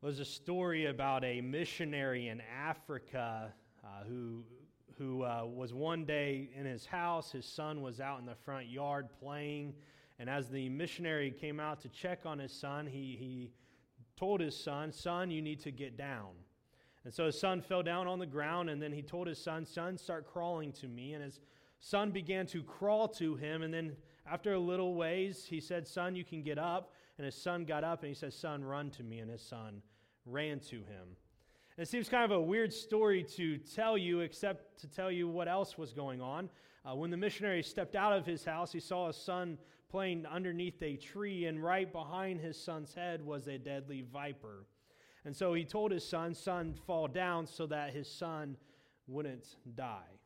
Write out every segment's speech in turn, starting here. was a story about a missionary in Africa who was one day in his house. His son was out in the front yard playing, and as the missionary came out to check on his son, he told his son, "Son, you need to get down." And so his son fell down on the ground, and then he told his son, "Son, start crawling to me." And his son began to crawl to him, and then after a little ways, he said, "Son, you can get up." And his son got up, and he said, "Son, run to me." And his son ran to him. And it seems kind of a weird story to tell you, except to tell you what else was going on. When the missionary stepped out of his house, he saw his son playing underneath a tree, and right behind his son's head was a deadly viper. And so he told his son, "Son, fall down," so that his son wouldn't die.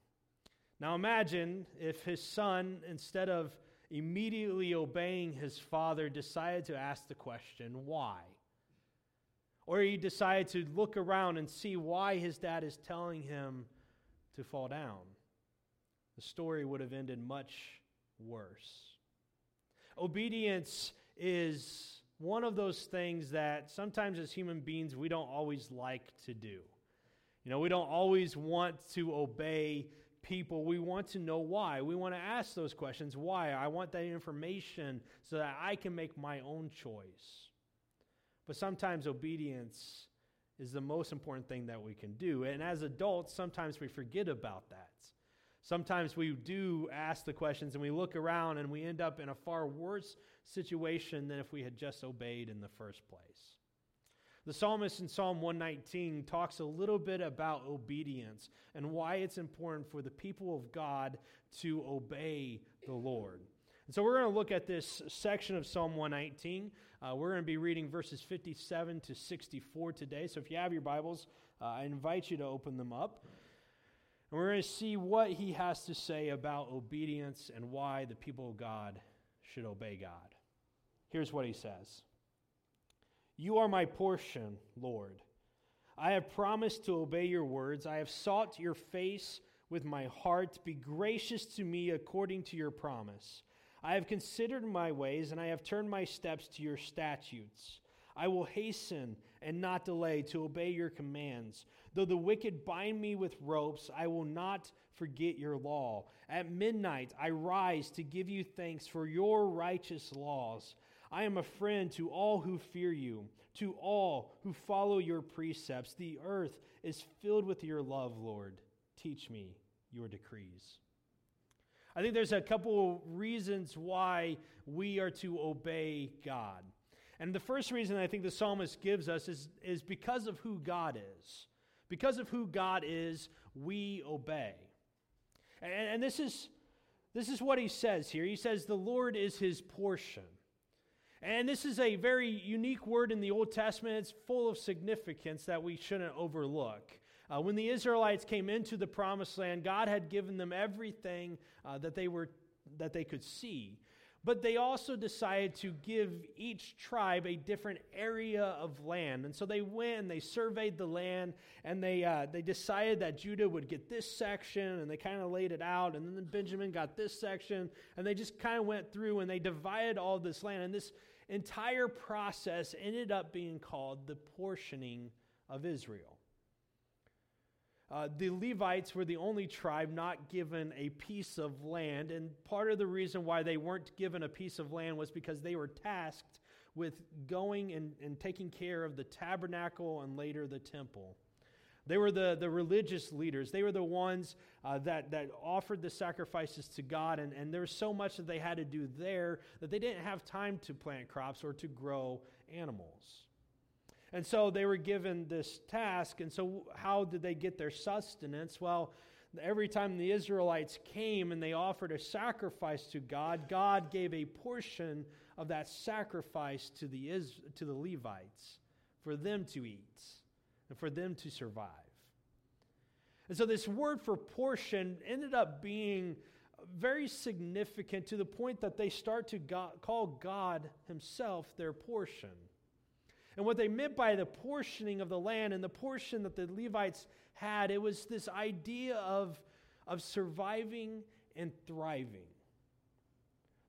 Now imagine if his son, instead of immediately obeying his father, decided to ask the question, why? Or he decided to look around and see why his dad is telling him to fall down. The story would have ended much worse. Obedience is one of those things that sometimes as human beings we don't always like to do. You know, we don't always want to obey people. We want to know why. We want to ask those questions. Why? I want that information so that I can make my own choice. But sometimes obedience is the most important thing that we can do. And as adults, sometimes we forget about that. Sometimes we do ask the questions and we look around and we end up in a far worse situation than if we had just obeyed in the first place. The psalmist in Psalm 119 talks a little bit about obedience and why it's important for the people of God to obey the Lord. And so we're going to look at this section of Psalm 119. We're going to be reading verses 57 to 64 today. So if you have your Bibles, I invite you to open them up. And we're going to see what he has to say about obedience and why the people of God should obey God. Here's what he says. "You are my portion, Lord. I have promised to obey your words. I have sought your face with my heart. Be gracious to me according to your promise. I have considered my ways, and I have turned my steps to your statutes. I will hasten and not delay to obey your commands. Though the wicked bind me with ropes, I will not forget your law. At midnight I rise to give you thanks for your righteous laws. I am a friend to all who fear you, to all who follow your precepts. The earth is filled with your love, Lord. Teach me your decrees." I think there's a couple reasons why we are to obey God. And the first reason I think the psalmist gives us is because of who God is. Because of who God is, we obey. And this is what he says here. He says, the Lord is his portion. And this is a very unique word in the Old Testament. It's full of significance that we shouldn't overlook. When the Israelites came into the Promised Land, God had given them everything that they could see. But they also decided to give each tribe a different area of land. And so they went and they surveyed the land, and they decided that Judah would get this section, and they kind of laid it out, and then Benjamin got this section, and they just kind of went through and they divided all this land. And this entire process ended up being called the portioning of Israel. The Levites were the only tribe not given a piece of land, and part of the reason why they weren't given a piece of land was because they were tasked with going and taking care of the tabernacle and later the temple. They were the religious leaders. They were the ones that offered the sacrifices to God, and there was so much that they had to do there that they didn't have time to plant crops or to grow animals. And so they were given this task, and so how did they get their sustenance? Well, every time the Israelites came and they offered a sacrifice to God, God gave a portion of that sacrifice to the Levites for them to eat and for them to survive. And so this word for portion ended up being very significant to the point that they start to call God himself their portion. And what they meant by the portioning of the land and the portion that the Levites had, it was this idea of surviving and thriving.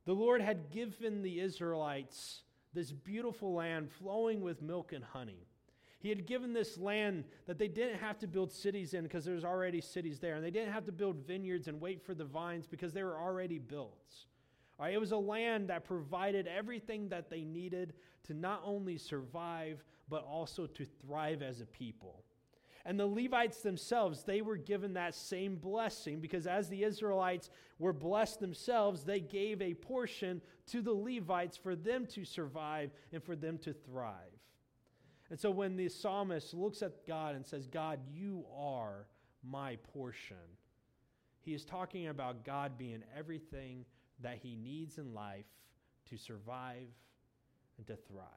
The Lord had given the Israelites this beautiful land flowing with milk and honey. He had given this land that they didn't have to build cities in because there's already cities there. And they didn't have to build vineyards and wait for the vines because they were already built. All right, it was a land that provided everything that they needed to not only survive, but also to thrive as a people. And the Levites themselves, they were given that same blessing because as the Israelites were blessed themselves, they gave a portion to the Levites for them to survive and for them to thrive. And so when the psalmist looks at God and says, God, you are my portion, he is talking about God being everything that he needs in life to survive and to thrive.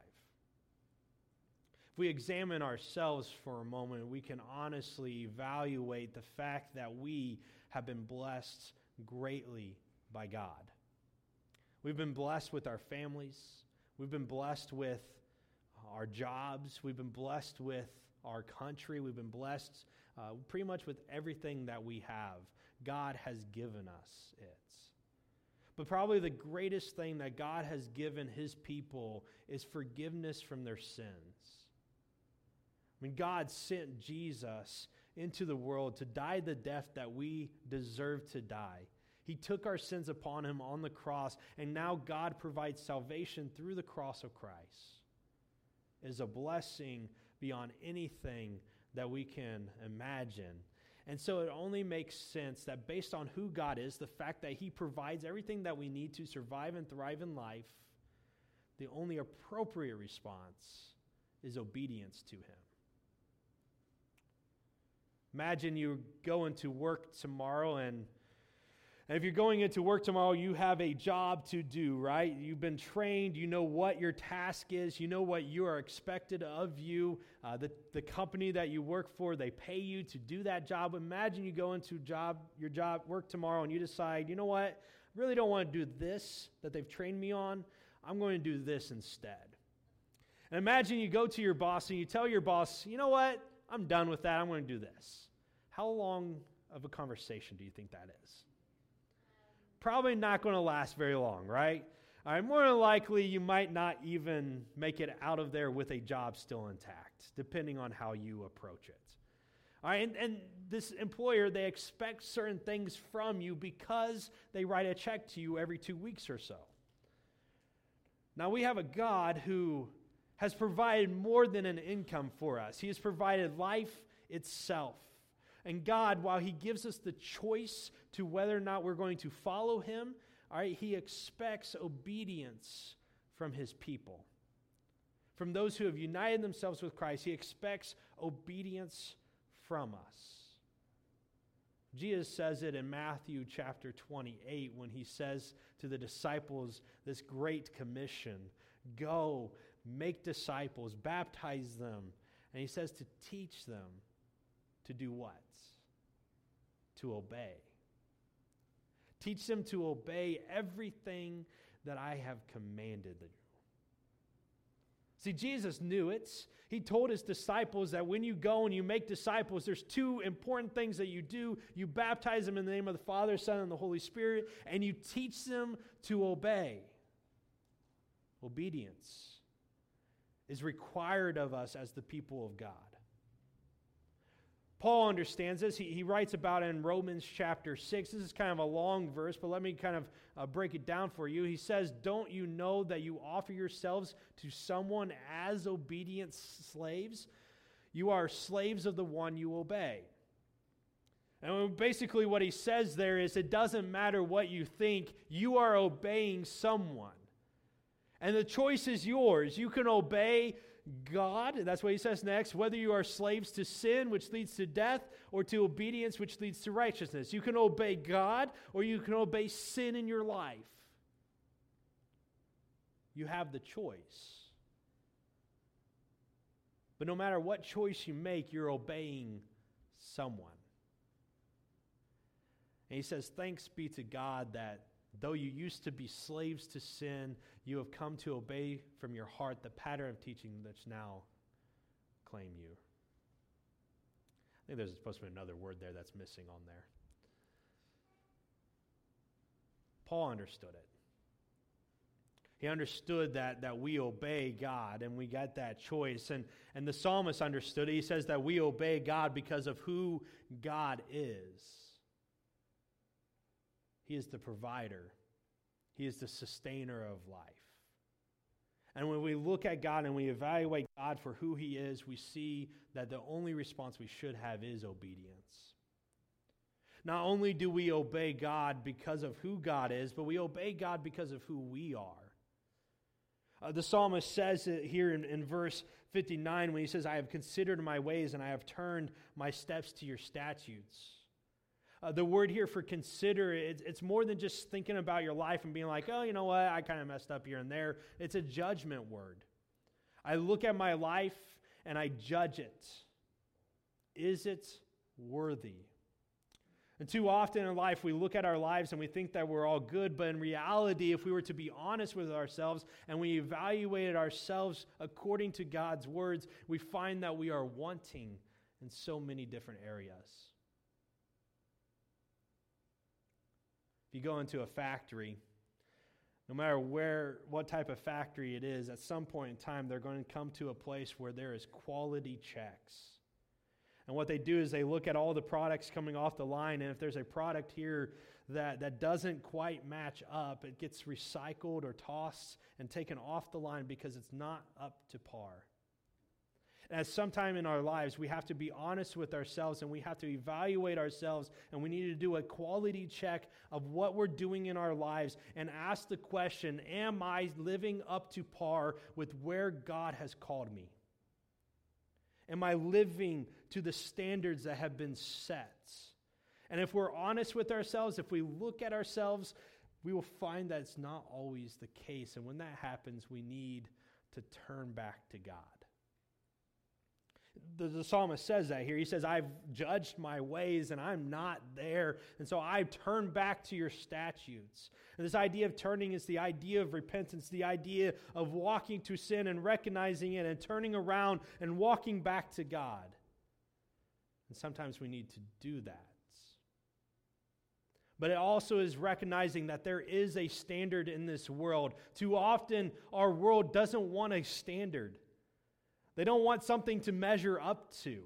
If we examine ourselves for a moment, we can honestly evaluate the fact that we have been blessed greatly by God. We've been blessed with our families. We've been blessed with our jobs. We've been blessed with our country. We've been blessed pretty much with everything that we have. God has given us it. But probably the greatest thing that God has given his people is forgiveness from their sins. When God sent Jesus into the world to die the death that we deserve to die, he took our sins upon him on the cross, and now God provides salvation through the cross of Christ. It is a blessing beyond anything that we can imagine. And so it only makes sense that based on who God is, the fact that he provides everything that we need to survive and thrive in life, the only appropriate response is obedience to him. Imagine you go into work tomorrow, and if you're going into work tomorrow, you have a job to do, right? You've been trained. You know what your task is. You know what you are expected of you. The company that you work for, they pay you to do that job. Imagine you go into work tomorrow, and you decide, you know what? I really don't want to do this that they've trained me on. I'm going to do this instead. And imagine you go to your boss, and you tell your boss, you know what? I'm done with that. I'm going to do this. How long of a conversation do you think that is? Probably not going to last very long, right? All right, more than likely, you might not even make it out of there with a job still intact, depending on how you approach it. All right, and this employer, they expect certain things from you because they write a check to you every 2 weeks or so. Now, we have a God who has provided more than an income for us. He has provided life itself. And God, while he gives us the choice to whether or not we're going to follow him, all right, he expects obedience from his people. From those who have united themselves with Christ, he expects obedience from us. Jesus says it in Matthew chapter 28 when he says to the disciples this great commission, go, make disciples, baptize them. And he says to teach them to do what? To obey. Teach them to obey everything that I have commanded them. See, Jesus knew it. He told his disciples that when you go and you make disciples, there's two important things that you do. You baptize them in the name of the Father, Son, and the Holy Spirit, and you teach them to obey. Obedience is required of us as the people of God. Paul understands this. He writes about it in Romans chapter 6. This is kind of a long verse, but let me kind of break it down for you. He says, don't you know that you offer yourselves to someone as obedient slaves? You are slaves of the one you obey. And basically what he says there is it doesn't matter what you think. You are obeying someone. And the choice is yours. You can obey God, that's what he says next, whether you are slaves to sin, which leads to death, or to obedience, which leads to righteousness. You can obey God, or you can obey sin in your life. You have the choice. But no matter what choice you make, you're obeying someone. And he says, thanks be to God that though you used to be slaves to sin, you have come to obey from your heart the pattern of teaching that's now claim you. I think there's supposed to be another word there that's missing on there. Paul understood it. He understood that we obey God, and we got that choice. And the psalmist understood it. He says that we obey God because of who God is. He is the provider. He is the sustainer of life. And when we look at God and we evaluate God for who He is, we see that the only response we should have is obedience. Not only do we obey God because of who God is, but we obey God because of who we are. The psalmist says it here in verse 59 when he says, I have considered my ways and I have turned my steps to your statutes. The word here for consider, it's more than just thinking about your life and being like, oh, you know what, I kind of messed up here and there. It's a judgment word. I look at my life and I judge it. Is it worthy? And too often in life, we look at our lives and we think that we're all good, but in reality, if we were to be honest with ourselves and we evaluated ourselves according to God's words, we find that we are wanting in so many different areas. If you go into a factory, no matter what type of factory it is, at some point in time, they're going to come to a place where there is quality checks. And what they do is they look at all the products coming off the line, and if there's a product here that doesn't quite match up, it gets recycled or tossed and taken off the line because it's not up to par. And at some time in our lives, we have to be honest with ourselves, and we have to evaluate ourselves, and we need to do a quality check of what we're doing in our lives and ask the question, am I living up to par with where God has called me? Am I living to the standards that have been set? And if we're honest with ourselves, if we look at ourselves, we will find that it's not always the case. And when that happens, we need to turn back to God. The psalmist says that here. He says, I've judged my ways and I'm not there. And so I've turned back to your statutes. And this idea of turning is the idea of repentance, the idea of walking to sin and recognizing it and turning around and walking back to God. And sometimes we need to do that. But it also is recognizing that there is a standard in this world. Too often, our world doesn't want a standard. They don't want something to measure up to.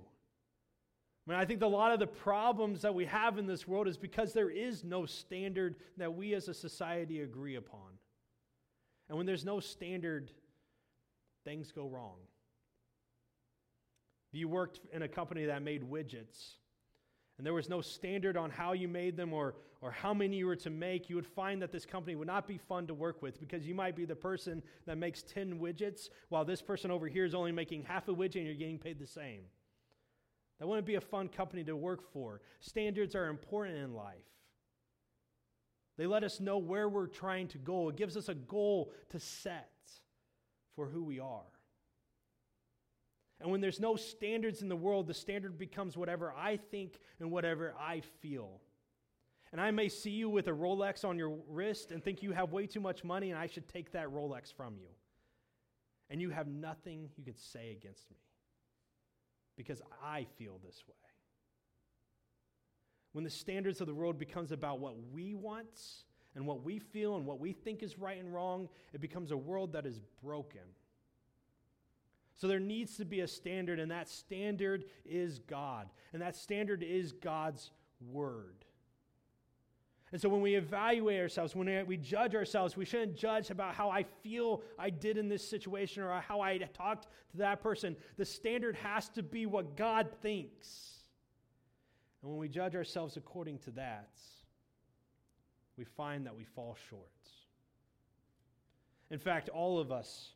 I mean, I think a lot of the problems that we have in this world is because there is no standard that we as a society agree upon. And when there's no standard, things go wrong. If you worked in a company that made widgets, and there was no standard on how you made them or how many you were to make, you would find that this company would not be fun to work with because you might be the person that makes 10 widgets while this person over here is only making half a widget and you're getting paid the same. That wouldn't be a fun company to work for. Standards are important in life. They let us know where we're trying to go. It gives us a goal to set for who we are. And when there's no standards in the world, the standard becomes whatever I think and whatever I feel. And I may see you with a Rolex on your wrist and think you have way too much money and I should take that Rolex from you. And you have nothing you can say against me because I feel this way. When the standards of the world becomes about what we want and what we feel and what we think is right and wrong, it becomes a world that is broken. So there needs to be a standard, and that standard is God. And that standard is God's word. And so when we evaluate ourselves, when we judge ourselves, we shouldn't judge about how I feel I did in this situation or how I talked to that person. The standard has to be what God thinks. And when we judge ourselves according to that, we find that we fall short. In fact, all of us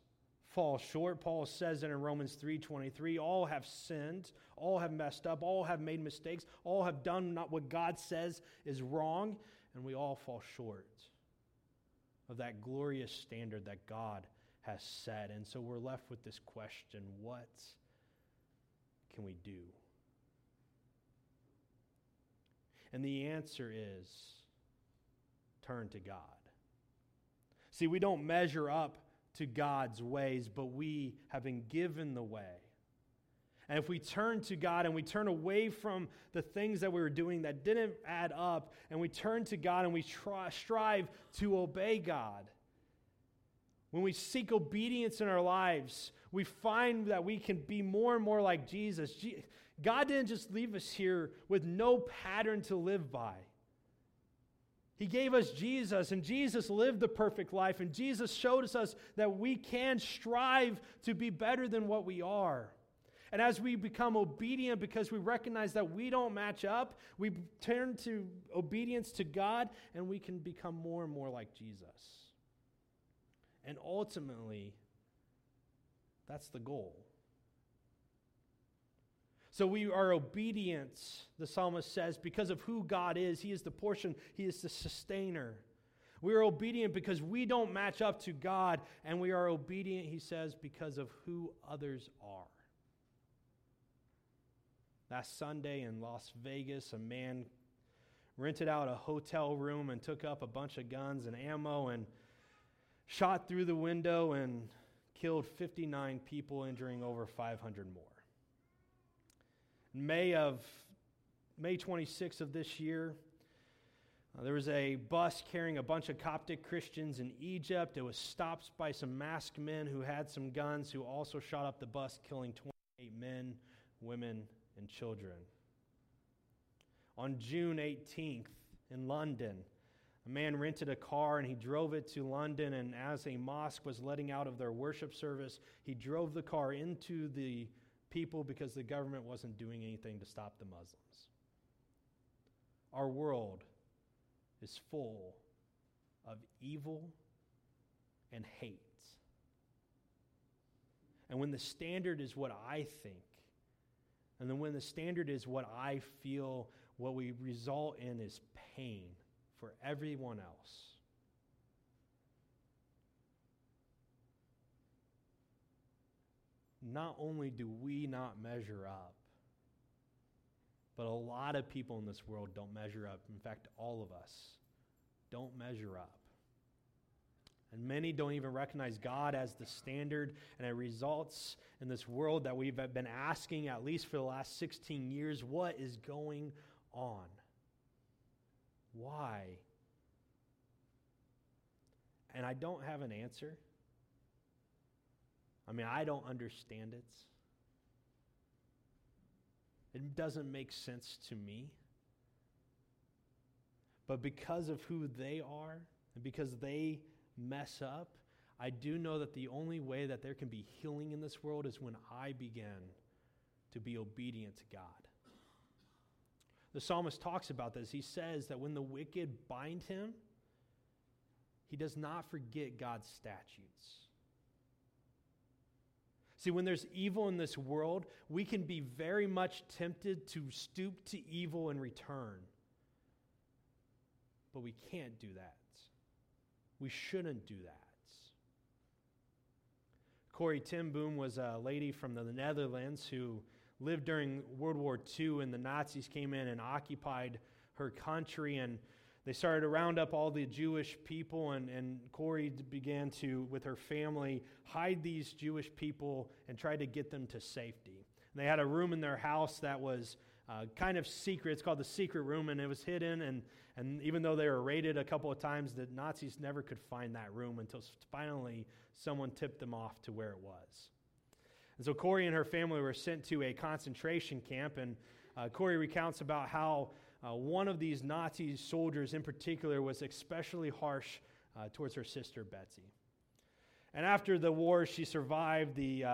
fall short. Paul says it in Romans 3:23, all have sinned, all have messed up, all have made mistakes, all have done not what God says is wrong, and we all fall short of that glorious standard that God has set. And so we're left with this question, what can we do? And the answer is, turn to God. See, we don't measure up to God's ways, but we have been given the way. And if we turn to God and we turn away from the things that we were doing that didn't add up, and we turn to God and we strive to obey God, when we seek obedience in our lives, we find that we can be more and more like Jesus. God didn't just leave us here with no pattern to live by. He gave us Jesus, and Jesus lived the perfect life, and Jesus showed us that we can strive to be better than what we are. And as we become obedient because we recognize that we don't match up, we turn to obedience to God, and we can become more and more like Jesus. And ultimately, that's the goal. So we are obedient, the psalmist says, because of who God is. He is the portion. He is the sustainer. We are obedient because we don't match up to God. And we are obedient, he says, because of who others are. Last Sunday in Las Vegas, a man rented out a hotel room and took up a bunch of guns and ammo and shot through the window and killed 59 people, injuring over 500 more. May 26th of this year, there was a bus carrying a bunch of Coptic Christians in Egypt. It was stopped by some masked men who had some guns who also shot up the bus, killing 28 men, women, and children. On June 18th in London, a man rented a car and he drove it to London, and as a mosque was letting out of their worship service, he drove the car into the people because the government wasn't doing anything to stop the Muslims. Our world is full of evil and hate. And when the standard is what I think, and then when the standard is what I feel, what we result in is pain for everyone else. Not only do we not measure up, but a lot of people in this world don't measure up. In fact, all of us don't measure up. And many don't even recognize God as the standard, and it results in this world that we've been asking, at least for the last 16 years, what is going on? Why? And I don't have an answer. I mean, I don't understand it. It doesn't make sense to me. But because of who they are, and because they mess up, I do know that the only way that there can be healing in this world is when I begin to be obedient to God. The psalmist talks about this. He says that when the wicked bind him, he does not forget God's statutes. See, when there's evil in this world, we can be very much tempted to stoop to evil in return. But we can't do that. We shouldn't do that. Corrie Ten Boom was a lady from the Netherlands who lived during World War II, and the Nazis came in and occupied her country, and they started to round up all the Jewish people, and Corrie began to, with her family, hide these Jewish people and try to get them to safety. And they had a room in their house that was kind of secret. It's called the secret room, and it was hidden. And even though they were raided a couple of times, the Nazis never could find that room until finally someone tipped them off to where it was. And so Corrie and her family were sent to a concentration camp, and Corrie recounts about how one of these Nazi soldiers in particular was especially harsh towards her sister, Betsy. And after the war, she survived. The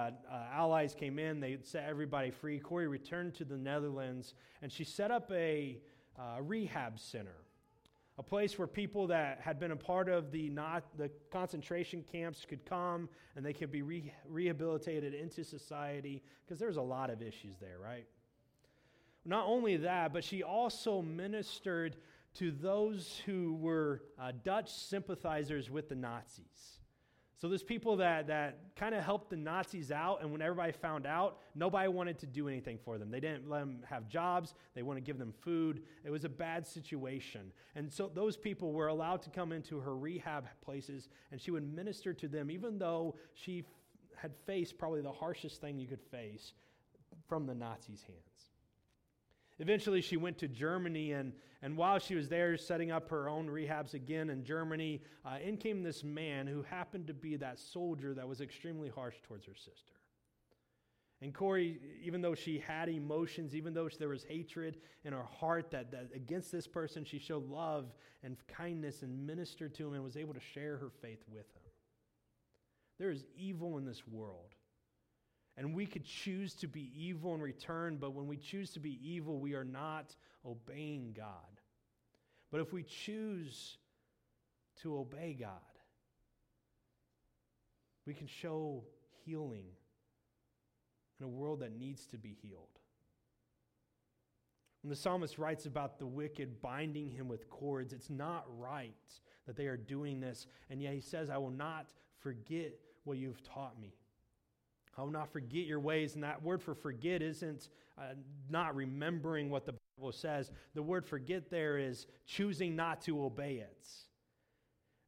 Allies came in. They set everybody free. Corrie returned to the Netherlands, and she set up a rehab center, a place where people that had been a part of the concentration camps could come, and they could be rehabilitated into society, because there's a lot of issues there, right? Not only that, but she also ministered to those who were Dutch sympathizers with the Nazis. So there's people that kind of helped the Nazis out, and when everybody found out, nobody wanted to do anything for them. They didn't let them have jobs. They wanted to give them food. It was a bad situation. And so those people were allowed to come into her rehab places, and she would minister to them, even though she had faced probably the harshest thing you could face from the Nazis' hands. Eventually, she went to Germany, and while she was there setting up her own rehabs again in Germany, in came this man who happened to be that soldier that was extremely harsh towards her sister. And Corrie, even though she had emotions, even though there was hatred in her heart that against this person, she showed love and kindness and ministered to him and was able to share her faith with him. There is evil in this world. And we could choose to be evil in return, but when we choose to be evil, we are not obeying God. But if we choose to obey God, we can show healing in a world that needs to be healed. When the psalmist writes about the wicked binding him with cords, it's not right that they are doing this. And yet he says, I will not forget what you've taught me. I will not forget your ways. And that word for forget isn't not remembering what the Bible says. The word forget there is choosing not to obey it.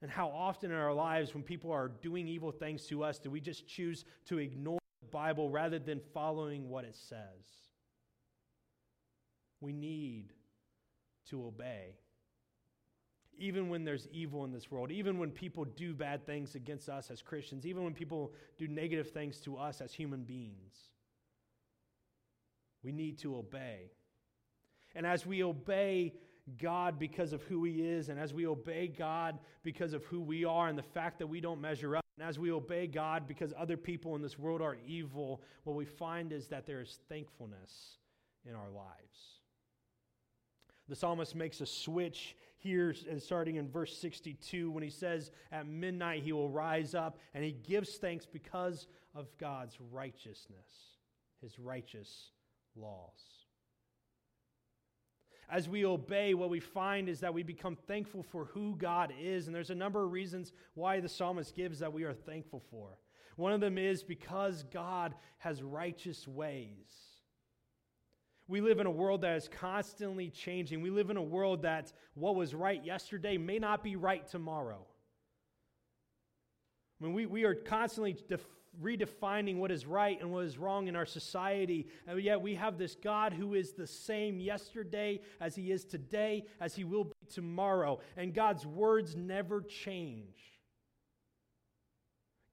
And how often in our lives when people are doing evil things to us, do we just choose to ignore the Bible rather than following what it says? We need to obey. Even when there's evil in this world, even when people do bad things against us as Christians, even when people do negative things to us as human beings, we need to obey. And as we obey God because of who He is, and as we obey God because of who we are and the fact that we don't measure up, and as we obey God because other people in this world are evil, what we find is that there is thankfulness in our lives. The psalmist makes a switch here, starting in verse 62, when he says, at midnight he will rise up, and he gives thanks because of God's righteousness, His righteous laws. As we obey, what we find is that we become thankful for who God is, and there's a number of reasons why the psalmist gives that we are thankful for. One of them is because God has righteous ways. We live in a world that is constantly changing. We live in a world that what was right yesterday may not be right tomorrow. I mean, we are constantly redefining what is right and what is wrong in our society, and yet we have this God who is the same yesterday as He is today, as He will be tomorrow, and God's words never change.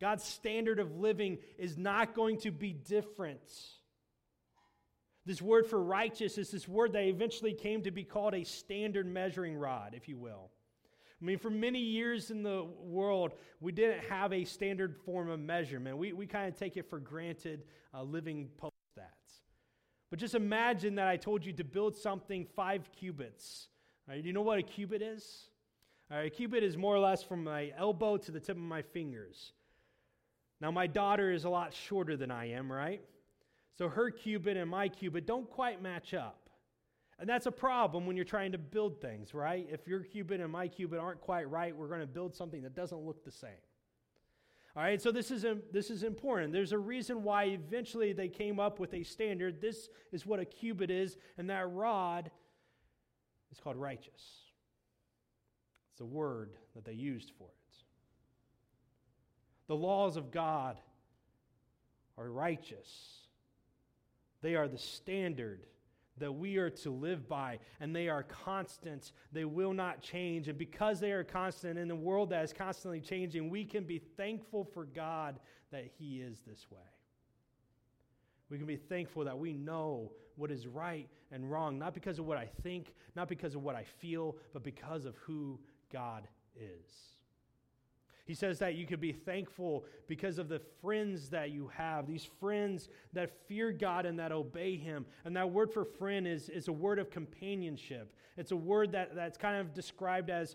God's standard of living is not going to be different. This word for righteous is this word that eventually came to be called a standard measuring rod, if you will. I mean, for many years in the world, we didn't have a standard form of measurement. We kind of take it for granted living post that. But just imagine that I told you to build something 5 cubits. All right, do you know what a cubit is? All right, a cubit is more or less from my elbow to the tip of my fingers. Now, my daughter is a lot shorter than I am, right? So her cubit and my cubit don't quite match up. And that's a problem when you're trying to build things, right? If your cubit and my cubit aren't quite right, we're going to build something that doesn't look the same. All right, so this is important. There's a reason why eventually they came up with a standard. This is what a cubit is, and that rod is called righteous. It's the word that they used for it. The laws of God are righteous. They are the standard that we are to live by, and they are constant. They will not change. And because they are constant in a world that is constantly changing, we can be thankful for God that He is this way. We can be thankful that we know what is right and wrong, not because of what I think, not because of what I feel, but because of who God is. He says that you could be thankful because of the friends that you have, these friends that fear God and that obey Him. And that word for friend is a word of companionship. It's a word that's kind of described as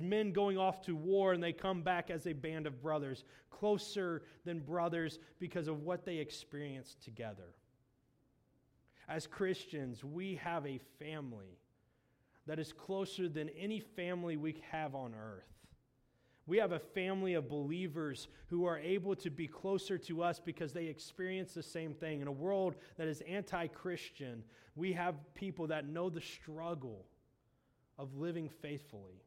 men going off to war and they come back as a band of brothers, closer than brothers because of what they experienced together. As Christians, we have a family that is closer than any family we have on earth. We have a family of believers who are able to be closer to us because they experience the same thing. In a world that is anti-Christian, we have people that know the struggle of living faithfully,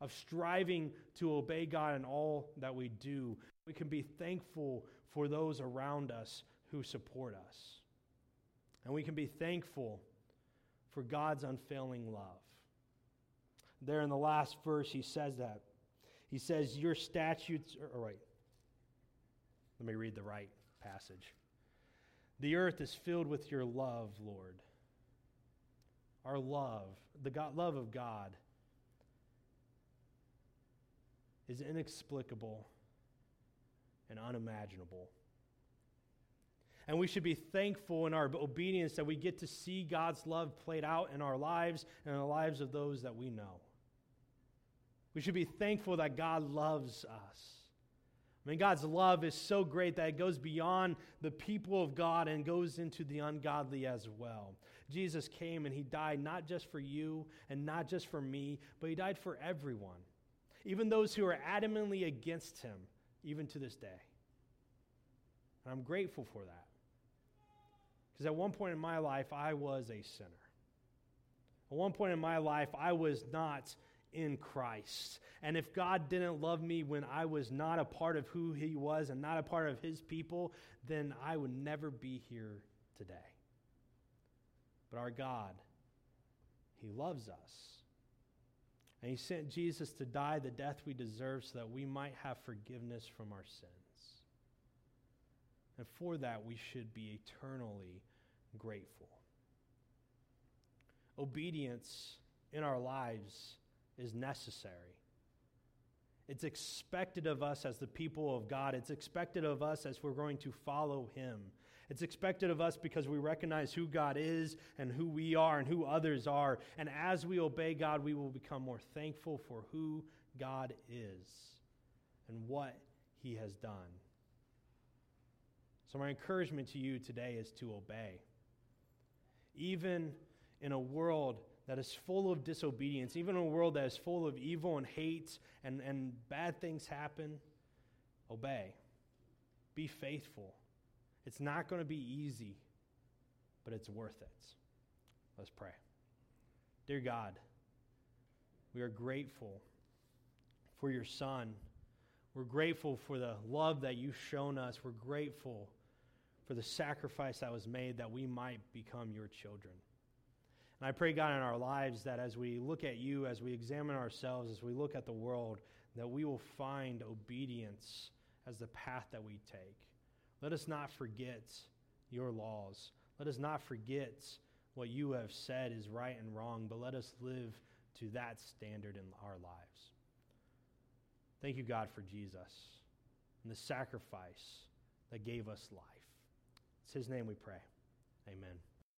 of striving to obey God in all that we do. We can be thankful for those around us who support us. And we can be thankful for God's unfailing love. There in the last verse, he says that. He says, your statutes are right. Let me read the right passage. The earth is filled with your love, Lord. Our love, the God, love of God, is inexplicable and unimaginable. And we should be thankful in our obedience that we get to see God's love played out in our lives and in the lives of those that we know. We should be thankful that God loves us. I mean, God's love is so great that it goes beyond the people of God and goes into the ungodly as well. Jesus came and he died not just for you and not just for me, but he died for everyone, even those who are adamantly against him, even to this day. And I'm grateful for that. Because at one point in my life, I was a sinner. At one point in my life, I was not in Christ. And if God didn't love me when I was not a part of who he was and not a part of his people, then I would never be here today. But our God, he loves us. And he sent Jesus to die the death we deserve so that we might have forgiveness from our sins. And for that, we should be eternally grateful. Obedience in our lives is necessary. It's expected of us as the people of God. It's expected of us as we're going to follow him. It's expected of us because we recognize who God is and who we are and who others are. And as we obey God, we will become more thankful for who God is and what he has done. So my encouragement to you today is to obey. Even in a world that is full of disobedience, even in a world that is full of evil and hate and bad things happen, obey. Be faithful. It's not going to be easy, but it's worth it. Let's pray. Dear God, we are grateful for your Son. We're grateful for the love that you've shown us. We're grateful for the sacrifice that was made that we might become your children. And I pray, God, in our lives that as we look at you, as we examine ourselves, as we look at the world, that we will find obedience as the path that we take. Let us not forget your laws. Let us not forget what you have said is right and wrong, but let us live to that standard in our lives. Thank you, God, for Jesus and the sacrifice that gave us life. It's his name we pray. Amen.